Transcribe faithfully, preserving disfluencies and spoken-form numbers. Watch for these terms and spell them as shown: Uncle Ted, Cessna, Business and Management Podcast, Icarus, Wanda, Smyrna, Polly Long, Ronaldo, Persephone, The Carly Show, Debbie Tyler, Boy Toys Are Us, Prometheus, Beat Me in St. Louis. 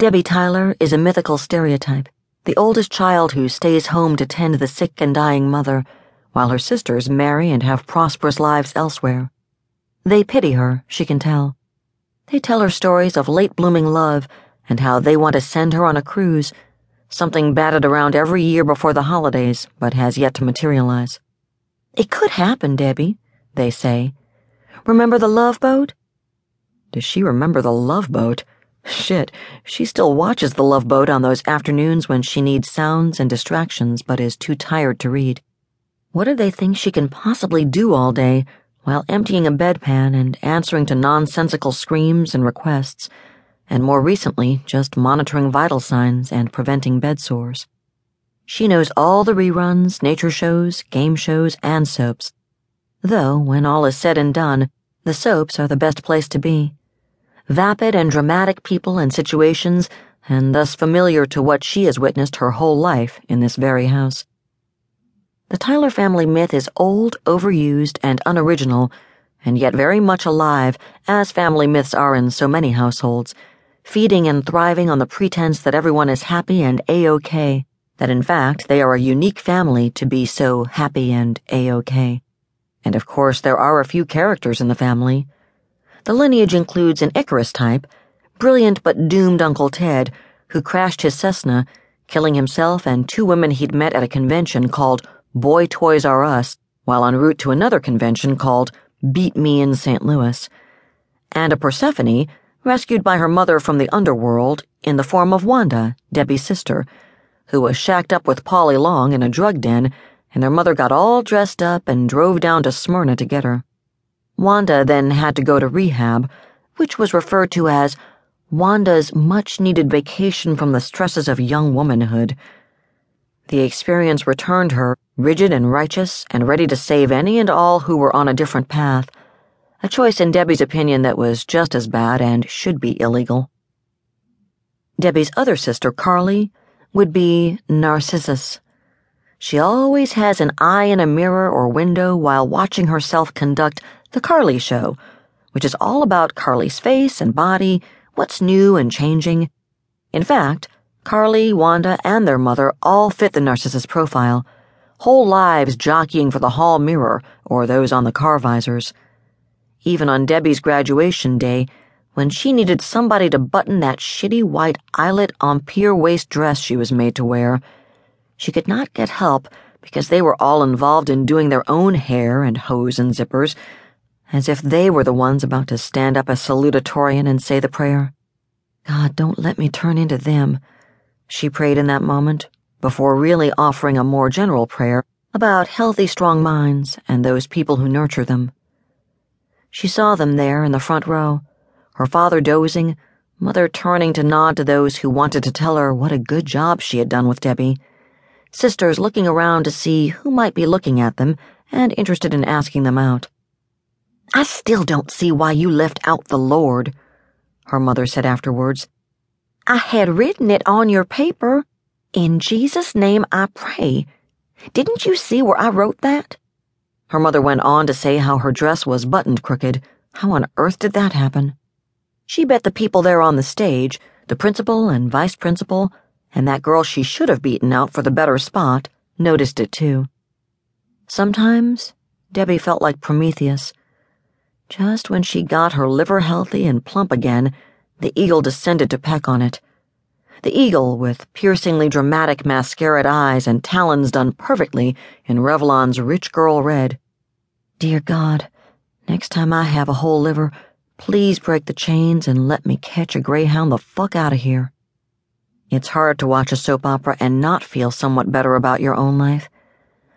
Debbie Tyler is a mythical stereotype, the oldest child who stays home to tend the sick and dying mother, while her sisters marry and have prosperous lives elsewhere. They pity her, she can tell. They tell her stories of late-blooming love and how they want to send her on a cruise, something batted around every year before the holidays but has yet to materialize. "It could happen, Debbie," they say. "Remember the Love Boat?" Does she remember the Love Boat? Shit, she still watches the Love Boat on those afternoons when she needs sounds and distractions but is too tired to read. What do they think she can possibly do all day while emptying a bedpan and answering to nonsensical screams and requests, and more recently just monitoring vital signs and preventing bed sores? She knows all the reruns, nature shows, game shows, and soaps. Though, when all is said and done, the soaps are the best place to be. Vapid and dramatic people and situations, and thus familiar to what she has witnessed her whole life in this very house. The Tyler family myth is old, overused, and unoriginal, and yet very much alive, as family myths are in so many households, feeding and thriving on the pretense that everyone is happy and A-OK, that in fact they are a unique family to be so happy and A-OK. And of course there are a few characters in the family. The lineage includes an Icarus type, brilliant but doomed Uncle Ted, who crashed his Cessna, killing himself and two women he'd met at a convention called Boy Toys Are Us, while en route to another convention called Beat Me in Saint Louis, and a Persephone, rescued by her mother from the underworld in the form of Wanda, Debbie's sister, who was shacked up with Polly Long in a drug den, and their mother got all dressed up and drove down to Smyrna to get her. Wanda then had to go to rehab, which was referred to as Wanda's much-needed vacation from the stresses of young womanhood. The experience returned her, rigid and righteous, and ready to save any and all who were on a different path, a choice in Debbie's opinion that was just as bad and should be illegal. Debbie's other sister, Carly, would be Narcissus. She always has an eye in a mirror or window while watching herself conduct The Carly Show, which is all about Carly's face and body, what's new and changing. In fact, Carly, Wanda, and their mother all fit the narcissist profile, whole lives jockeying for the hall mirror or those on the car visors. Even on Debbie's graduation day, when she needed somebody to button that shitty white eyelet on pier waist dress she was made to wear, she could not get help because they were all involved in doing their own hair and hose and zippers, as if they were the ones about to stand up as salutatorian and say the prayer. God, don't let me turn into them, she prayed in that moment, before really offering a more general prayer about healthy, strong minds and those people who nurture them. She saw them there in the front row, her father dozing, mother turning to nod to those who wanted to tell her what a good job she had done with Debbie, sisters looking around to see who might be looking at them and interested in asking them out. "I still don't see why you left out the Lord," her mother said afterwards. "I had written it on your paper. 'In Jesus' name I pray.' Didn't you see where I wrote that?" Her mother went on to say how her dress was buttoned crooked. How on earth did that happen? She bet the people there on the stage, the principal and vice principal, and that girl she should have beaten out for the better spot, noticed it too. Sometimes Debbie felt like Prometheus. Just when she got her liver healthy and plump again, the eagle descended to peck on it. The eagle, with piercingly dramatic mascaraed eyes and talons done perfectly in Revlon's rich girl red. "Dear God, next time I have a whole liver, please break the chains and let me catch a greyhound the fuck out of here." It's hard to watch a soap opera and not feel somewhat better about your own life,